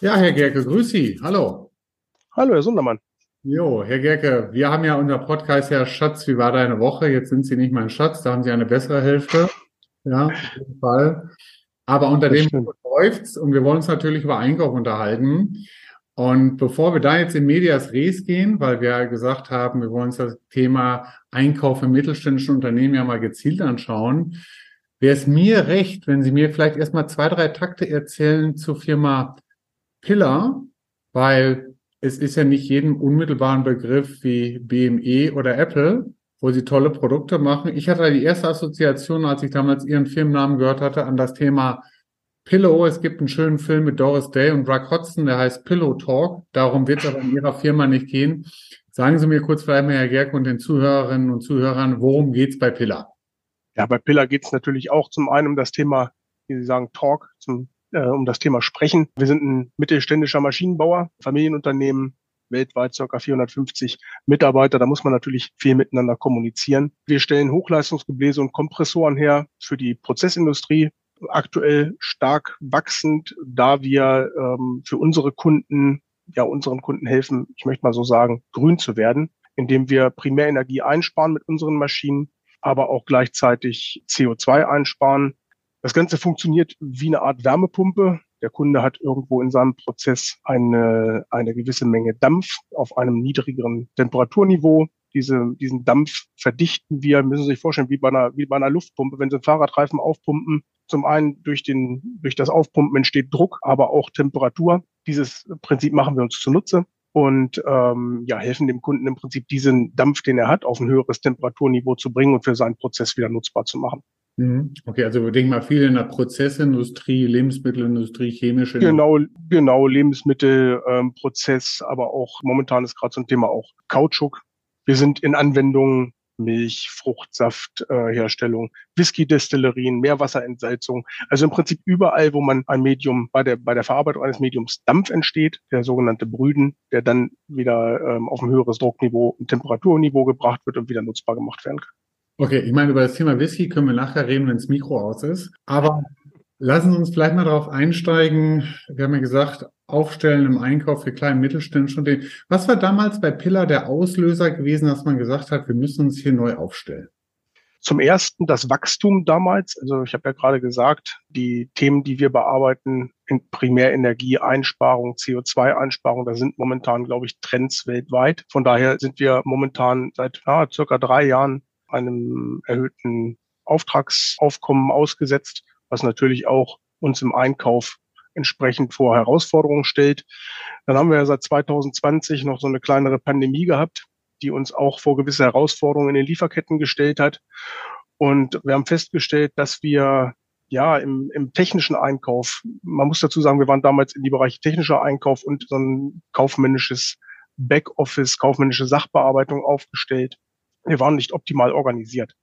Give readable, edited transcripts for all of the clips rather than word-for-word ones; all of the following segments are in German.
Ja, Herr Gerke, grüß Sie. Hallo. Hallo, Herr Sundermann. Jo, Herr Gerke, wir haben ja unser Podcast, Herr Schatz, wie war deine Woche? Jetzt sind Sie nicht mein Schatz, da haben Sie eine bessere Hälfte. Ja, auf jeden Fall. Aber unter dem läuft's und wir wollen uns natürlich über Einkauf unterhalten. Und bevor wir da jetzt in Medias Res gehen, weil wir ja gesagt haben, wir wollen uns das Thema Einkauf im mittelständischen Unternehmen ja mal gezielt anschauen, wäre es mir recht, wenn Sie mir vielleicht erstmal 2, 3 Takte erzählen zur Firma Piller, weil es ist ja nicht jedem unmittelbaren Begriff wie BME oder Apple, wo sie tolle Produkte machen. Ich hatte die erste Assoziation, als ich damals ihren Firmennamen gehört hatte, an das Thema Pillow. Es gibt einen schönen Film mit Doris Day und Rock Hudson, der heißt Pillow Talk. Darum wird es aber in Ihrer Firma nicht gehen. Sagen Sie mir kurz vielleicht mal, Herr Gerke, und den Zuhörerinnen und Zuhörern, worum geht es bei Piller? Ja, bei Piller geht es natürlich auch zum einen um das Thema, wie Sie sagen, Talk, um das Thema Sprechen. Wir sind ein mittelständischer Maschinenbauer, Familienunternehmen, weltweit ca. 450 Mitarbeiter. Da muss man natürlich viel miteinander kommunizieren. Wir stellen Hochleistungsgebläse und Kompressoren her für die Prozessindustrie. Aktuell stark wachsend, da wir für unsere Kunden, ja unseren Kunden helfen, ich möchte mal so sagen, grün zu werden, indem wir Primärenergie einsparen mit unseren Maschinen, aber auch gleichzeitig CO2 einsparen. Das Ganze funktioniert wie eine Art Wärmepumpe. Der Kunde hat irgendwo in seinem Prozess eine gewisse Menge Dampf auf einem niedrigeren Temperaturniveau. Diesen Dampf verdichten wir, müssen Sie sich vorstellen, wie bei einer Luftpumpe, wenn Sie einen Fahrradreifen aufpumpen. Zum einen durch das Aufpumpen entsteht Druck, aber auch Temperatur. Dieses Prinzip machen wir uns zunutze und helfen dem Kunden im Prinzip, diesen Dampf, den er hat, auf ein höheres Temperaturniveau zu bringen und für seinen Prozess wieder nutzbar zu machen. Okay, also wir denken mal viel in der Prozessindustrie, Lebensmittelindustrie, chemische. Genau, Lebensmittel, Prozess, aber auch momentan ist gerade so ein Thema auch Kautschuk. Wir sind in Anwendungen Milch, Fruchtsaftherstellung, Whisky-Destillerien, Meerwasserentsalzung. Also im Prinzip überall, wo man ein Medium, bei der Verarbeitung eines Mediums Dampf entsteht, der sogenannte Brüden, der dann wieder auf ein höheres Druckniveau und Temperaturniveau gebracht wird und wieder nutzbar gemacht werden kann. Okay, ich meine, über das Thema Whisky können wir nachher reden, wenn das Mikro aus ist. Aber lassen Sie uns vielleicht mal darauf einsteigen. Wir haben ja gesagt, Aufstellen im Einkauf für kleinen Mittelständler schon den. Was war damals bei Piller der Auslöser gewesen, dass man gesagt hat, wir müssen uns hier neu aufstellen? Zum Ersten das Wachstum damals. Also ich habe ja gerade gesagt, die Themen, die wir bearbeiten, in Primärenergie, Einsparung, CO2-Einsparung, da sind momentan, glaube ich, Trends weltweit. Von daher sind wir momentan seit circa 3 Jahren einem erhöhten Auftragsaufkommen ausgesetzt, was natürlich auch uns im Einkauf entsprechend vor Herausforderungen stellt. Dann haben wir ja seit 2020 noch so eine kleinere Pandemie gehabt, die uns auch vor gewisse Herausforderungen in den Lieferketten gestellt hat. Und wir haben festgestellt, dass wir im technischen Einkauf, man muss dazu sagen, wir waren damals in die Bereiche technischer Einkauf und so ein kaufmännisches Backoffice, kaufmännische Sachbearbeitung aufgestellt. Wir waren nicht optimal organisiert.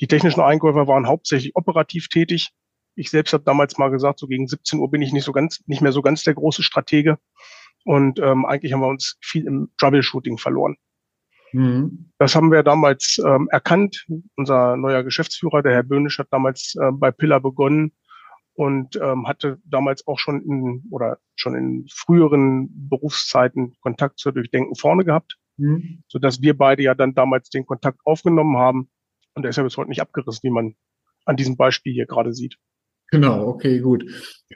Die technischen Einkäufer waren hauptsächlich operativ tätig. Ich selbst habe damals mal gesagt, so gegen 17 Uhr bin ich nicht mehr so ganz der große Stratege. Und eigentlich haben wir uns viel im Troubleshooting verloren. Mhm. Das haben wir damals erkannt. Unser neuer Geschäftsführer, der Herr Böhnisch, hat damals bei Piller begonnen und hatte damals auch schon in früheren Berufszeiten Kontakt zur Durchdenkenvorne gehabt, sodass wir beide ja dann damals den Kontakt aufgenommen haben. Und der ist ja bis heute nicht abgerissen, wie man an diesem Beispiel hier gerade sieht. Genau, okay, gut.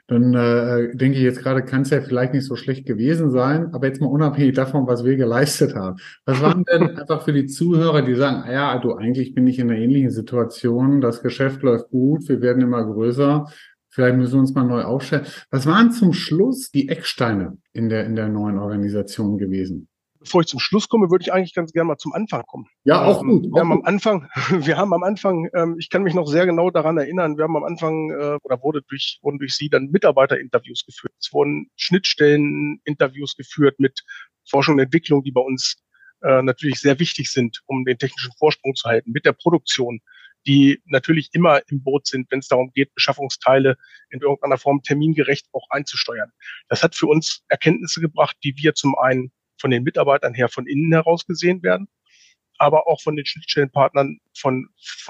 Dann denke ich jetzt gerade, kann es ja vielleicht nicht so schlecht gewesen sein, aber jetzt mal unabhängig davon, was wir geleistet haben. Was waren denn einfach für die Zuhörer, die sagen, ja, du, eigentlich bin ich in einer ähnlichen Situation, das Geschäft läuft gut, wir werden immer größer, vielleicht müssen wir uns mal neu aufstellen. Was waren zum Schluss die Ecksteine in der neuen Organisation gewesen? Bevor ich zum Schluss komme, würde ich eigentlich ganz gerne mal zum Anfang kommen. Ja, auch gut. Wir haben am Anfang, ich kann mich noch sehr genau daran erinnern, wir haben am Anfang wurden durch Sie dann Mitarbeiterinterviews geführt. Es wurden Schnittstelleninterviews geführt mit Forschung und Entwicklung, die bei uns natürlich sehr wichtig sind, um den technischen Vorsprung zu halten, mit der Produktion, die natürlich immer im Boot sind, wenn es darum geht, Beschaffungsteile in irgendeiner Form termingerecht auch einzusteuern. Das hat für uns Erkenntnisse gebracht, die wir zum einen von den Mitarbeitern her von innen heraus gesehen werden, aber auch von den Schnittstellenpartnern von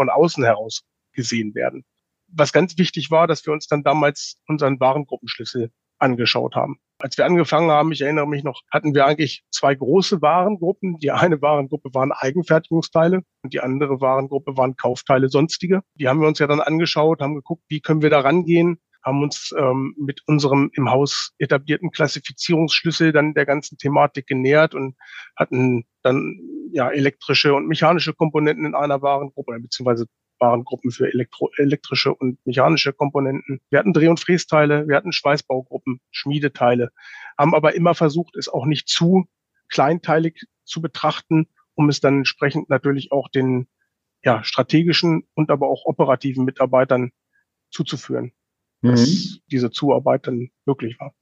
außen heraus gesehen werden. Was ganz wichtig war, dass wir uns dann damals unseren Warengruppenschlüssel angeschaut haben. Als wir angefangen haben, ich erinnere mich noch, hatten wir eigentlich zwei große Warengruppen. Die eine Warengruppe waren Eigenfertigungsteile und die andere Warengruppe waren Kaufteile, sonstige. Die haben wir uns ja dann angeschaut, haben geguckt, wie können wir da rangehen, haben uns mit unserem im Haus etablierten Klassifizierungsschlüssel dann der ganzen Thematik genähert und hatten dann ja elektrische und mechanische Komponenten in einer Warengruppe, beziehungsweise Warengruppen für elektrische und mechanische Komponenten. Wir hatten Dreh- und Frästeile, wir hatten Schweißbaugruppen, Schmiedeteile, haben aber immer versucht, es auch nicht zu kleinteilig zu betrachten, um es dann entsprechend natürlich auch den ja, strategischen und aber auch operativen Mitarbeitern zuzuführen, dass diese Zuarbeit dann möglich war.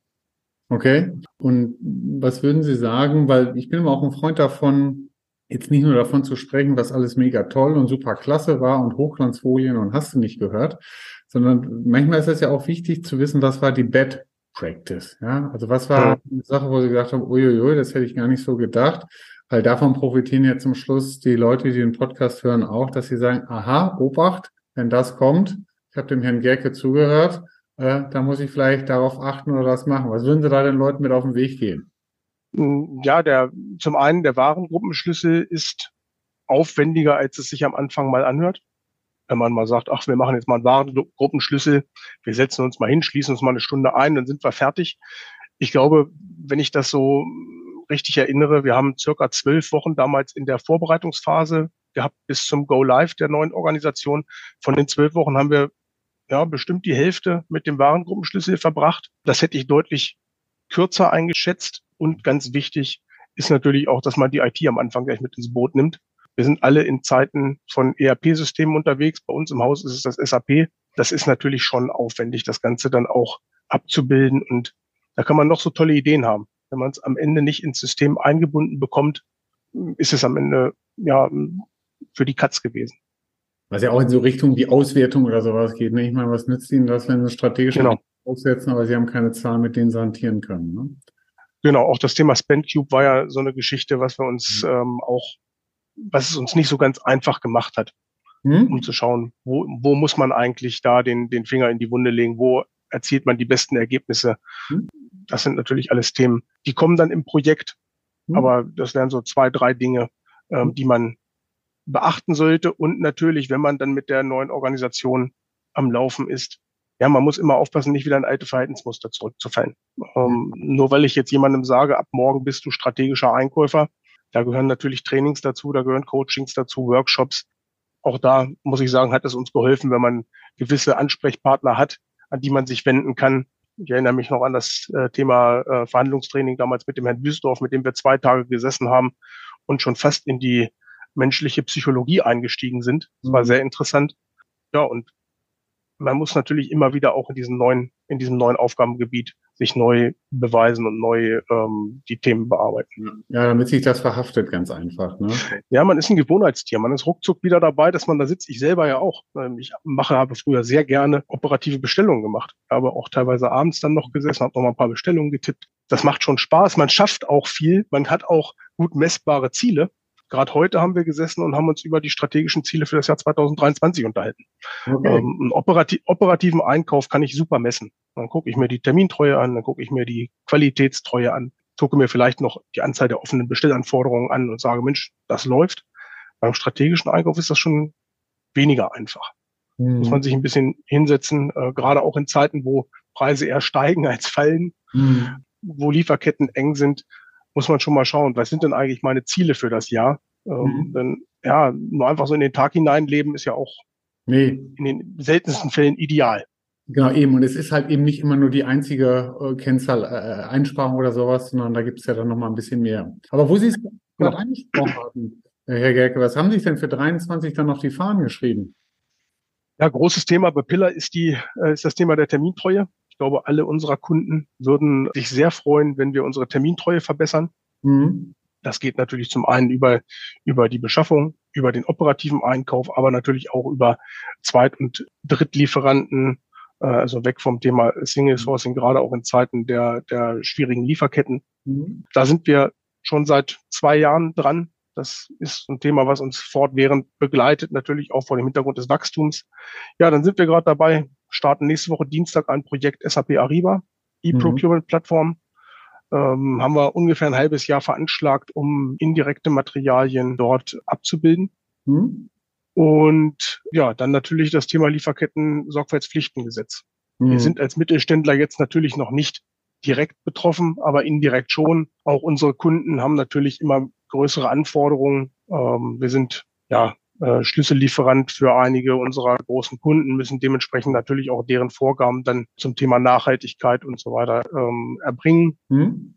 Okay, und was würden Sie sagen, weil ich bin auch ein Freund davon, jetzt nicht nur davon zu sprechen, was alles mega toll und super klasse war und Hochglanzfolien und hast du nicht gehört, sondern manchmal ist es ja auch wichtig zu wissen, was war die Bad Practice, ja? Also was war eine Sache, wo sie gesagt haben, uiuiui, das hätte ich gar nicht so gedacht, weil davon profitieren ja zum Schluss die Leute, die den Podcast hören auch, dass sie sagen, aha, Obacht, wenn das kommt, ich habe dem Herrn Gerke zugehört, da muss ich vielleicht darauf achten oder das machen. Was würden Sie da den Leuten mit auf den Weg geben? Ja, zum einen der Warengruppenschlüssel ist aufwendiger, als es sich am Anfang mal anhört. Wenn man mal sagt, ach, wir machen jetzt mal einen Warengruppenschlüssel, wir setzen uns mal hin, schließen uns mal eine Stunde ein, dann sind wir fertig. Ich glaube, wenn ich das so richtig erinnere, wir haben circa 12 Wochen damals in der Vorbereitungsphase gehabt bis zum Go-Live der neuen Organisation. Von den 12 Wochen haben wir ja bestimmt die Hälfte mit dem Warengruppenschlüssel verbracht. Das hätte ich deutlich kürzer eingeschätzt. Und ganz wichtig ist natürlich auch, dass man die IT am Anfang gleich mit ins Boot nimmt. Wir sind alle in Zeiten von ERP-Systemen unterwegs. Bei uns im Haus ist es das SAP. Das ist natürlich schon aufwendig, das Ganze dann auch abzubilden. Und da kann man noch so tolle Ideen haben. Wenn man es am Ende nicht ins System eingebunden bekommt, ist es am Ende ja für die Katz gewesen. Was ja auch in so Richtung die Auswertung oder sowas geht. Ne? Ich meine, was nützt Ihnen das, wenn Sie strategisch aufsetzen, aber Sie haben keine Zahlen, mit denen Sie hantieren können, ne? Genau, auch das Thema Spendcube war ja so eine Geschichte, was wir uns was es uns nicht so ganz einfach gemacht hat, um zu schauen, wo muss man eigentlich da den Finger in die Wunde legen, wo erzielt man die besten Ergebnisse. Das sind natürlich alles Themen, die kommen dann im Projekt, aber das wären so 2, 3 Dinge, die man beachten sollte. Und natürlich, wenn man dann mit der neuen Organisation am Laufen ist, ja, man muss immer aufpassen, nicht wieder in alte Verhaltensmuster zurückzufallen. Nur weil ich jetzt jemandem sage, ab morgen bist du strategischer Einkäufer, da gehören natürlich Trainings dazu, da gehören Coachings dazu, Workshops. Auch da, muss ich sagen, hat es uns geholfen, wenn man gewisse Ansprechpartner hat, an die man sich wenden kann. Ich erinnere mich noch an das Thema Verhandlungstraining damals mit dem Herrn Wiesdorf, mit dem wir 2 Tage gesessen haben und schon fast in die menschliche Psychologie eingestiegen sind. Das war sehr interessant. Ja, und man muss natürlich immer wieder auch in diesem neuen Aufgabengebiet sich neu beweisen und neu die Themen bearbeiten. Ja, damit sich das verhaftet, ganz einfach, ne? Ja, man ist ein Gewohnheitstier. Man ist ruckzuck wieder dabei, dass man da sitzt. Ich selber ja auch. Ich habe früher sehr gerne operative Bestellungen gemacht. Aber auch teilweise abends dann noch gesessen, habe noch mal ein paar Bestellungen getippt. Das macht schon Spaß. Man schafft auch viel. Man hat auch gut messbare Ziele. Gerade heute haben wir gesessen und haben uns über die strategischen Ziele für das Jahr 2023 unterhalten. Okay. Einen operativen Einkauf kann ich super messen. Dann gucke ich mir die Termintreue an, dann gucke ich mir die Qualitätstreue an, gucke mir vielleicht noch die Anzahl der offenen Bestellanforderungen an und sage, Mensch, das läuft. Beim strategischen Einkauf ist das schon weniger einfach. Muss man sich ein bisschen hinsetzen, gerade auch in Zeiten, wo Preise eher steigen als fallen, wo Lieferketten eng sind, muss man schon mal schauen, was sind denn eigentlich meine Ziele für das Jahr? Denn ja, nur einfach so in den Tag hineinleben ist ja auch in den seltensten Fällen ideal. Genau, eben. Und es ist halt eben nicht immer nur die einzige Kennzahl Einsparung oder sowas, sondern da gibt es ja dann nochmal ein bisschen mehr. Aber wo Sie es gerade angesprochen haben, Herr Gerke, was haben Sie denn für 23 dann auf die Fahnen geschrieben? Ja, großes Thema bei Piller ist das Thema der Termintreue. Ich glaube, alle unserer Kunden würden sich sehr freuen, wenn wir unsere Termintreue verbessern. Das geht natürlich zum einen über die Beschaffung, über den operativen Einkauf, aber natürlich auch über Zweit- und Drittlieferanten, also weg vom Thema Single Sourcing, gerade auch in Zeiten der schwierigen Lieferketten. Da sind wir schon seit 2 Jahren dran, Das ist ein Thema, was uns fortwährend begleitet, natürlich auch vor dem Hintergrund des Wachstums. Ja, dann sind wir gerade dabei, starten nächste Woche Dienstag ein Projekt SAP Ariba, E-Procurement-Plattform. Haben wir ungefähr ein halbes Jahr veranschlagt, um indirekte Materialien dort abzubilden. Mhm. Und ja, dann natürlich das Thema Lieferketten-Sorgfaltspflichtengesetz. Mhm. Wir sind als Mittelständler jetzt natürlich noch nicht direkt betroffen, aber indirekt schon. Auch unsere Kunden haben natürlich immer größere Anforderungen. Wir sind ja Schlüssellieferant für einige unserer großen Kunden, müssen dementsprechend natürlich auch deren Vorgaben dann zum Thema Nachhaltigkeit und so weiter erbringen. Hm.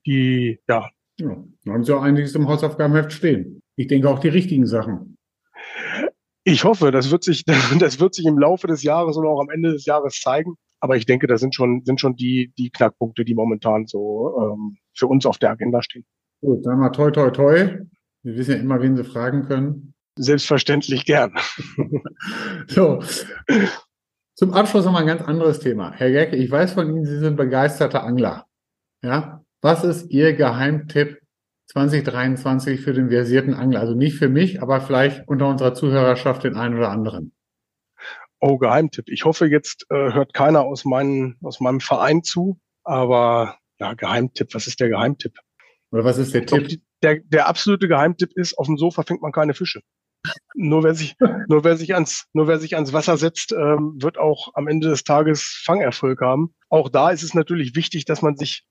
Da haben Sie auch einiges im Hausaufgabenheft stehen. Ich denke auch die richtigen Sachen. Ich hoffe, das wird sich im Laufe des Jahres oder auch am Ende des Jahres zeigen. Aber ich denke, das sind schon die Knackpunkte, die momentan so für uns auf der Agenda stehen. Gut, dann mal toi, toi, toi. Wir wissen ja immer, wen Sie fragen können. Selbstverständlich gern. So. Zum Abschluss nochmal ein ganz anderes Thema. Herr Gerke, ich weiß von Ihnen, Sie sind begeisterter Angler. Ja? Was ist Ihr Geheimtipp 2023 für den versierten Angler? Also nicht für mich, aber vielleicht unter unserer Zuhörerschaft den einen oder anderen. Oh, Geheimtipp. Ich hoffe, jetzt hört keiner aus meinem Verein zu. Aber ja, Geheimtipp. Was ist der Geheimtipp? Oder was ist der Tipp? Der absolute Geheimtipp ist, auf dem Sofa fängt man keine Fische. Nur wer sich ans Wasser setzt, wird auch am Ende des Tages Fangerfolg haben. Auch da ist es natürlich wichtig, dass man sich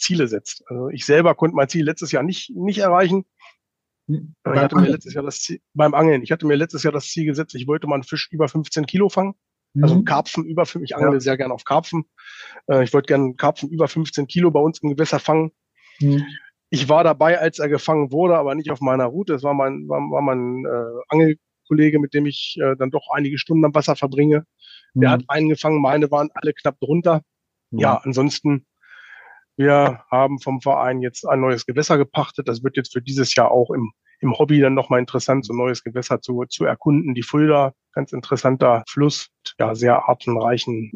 Ziele setzt. Also ich selber konnte mein Ziel letztes Jahr nicht erreichen. Ich hatte mir letztes Jahr das Ziel gesetzt, ich wollte mal einen Fisch über 15 Kilo fangen. Also Karpfen über 15 Kilo. Ich angle sehr gerne auf Karpfen. Ich wollte gerne einen Karpfen über 15 Kilo bei uns im Gewässer fangen. Mhm. Ich war dabei, als er gefangen wurde, aber nicht auf meiner Route. Das war mein Angelkollege, mit dem ich dann doch einige Stunden am Wasser verbringe. Der hat einen gefangen, meine waren alle knapp drunter. Ja, ansonsten, wir haben vom Verein jetzt ein neues Gewässer gepachtet. Das wird jetzt für dieses Jahr auch im Hobby dann nochmal interessant, so ein neues Gewässer zu erkunden. Die Fulda, ganz interessanter Fluss, ja, sehr artenreichen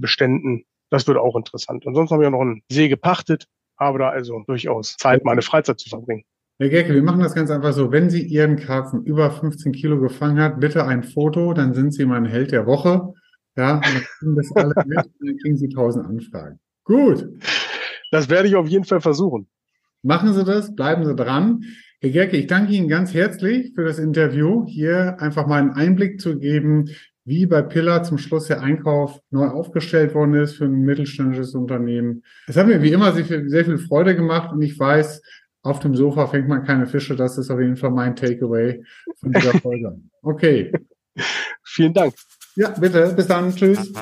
Beständen. Das wird auch interessant. Ansonsten haben wir noch einen See gepachtet. Habe da also durchaus Zeit, meine Freizeit zu verbringen. Herr Gerke, wir machen das ganz einfach so. Wenn Sie Ihren Karpfen über 15 Kilo gefangen hat, bitte ein Foto, dann sind Sie mein Held der Woche. Ja, und dann kriegen das alle mit und dann kriegen Sie 1000 Anfragen. Gut. Das werde ich auf jeden Fall versuchen. Machen Sie das, bleiben Sie dran. Herr Gerke, ich danke Ihnen ganz herzlich für das Interview, hier einfach mal einen Einblick zu geben, wie bei Piller zum Schluss der Einkauf neu aufgestellt worden ist für ein mittelständisches Unternehmen. Es hat mir wie immer sehr viel Freude gemacht und ich weiß, auf dem Sofa fängt man keine Fische. Das ist auf jeden Fall mein Takeaway von dieser Folge. Okay. Vielen Dank. Ja, bitte. Bis dann. Tschüss.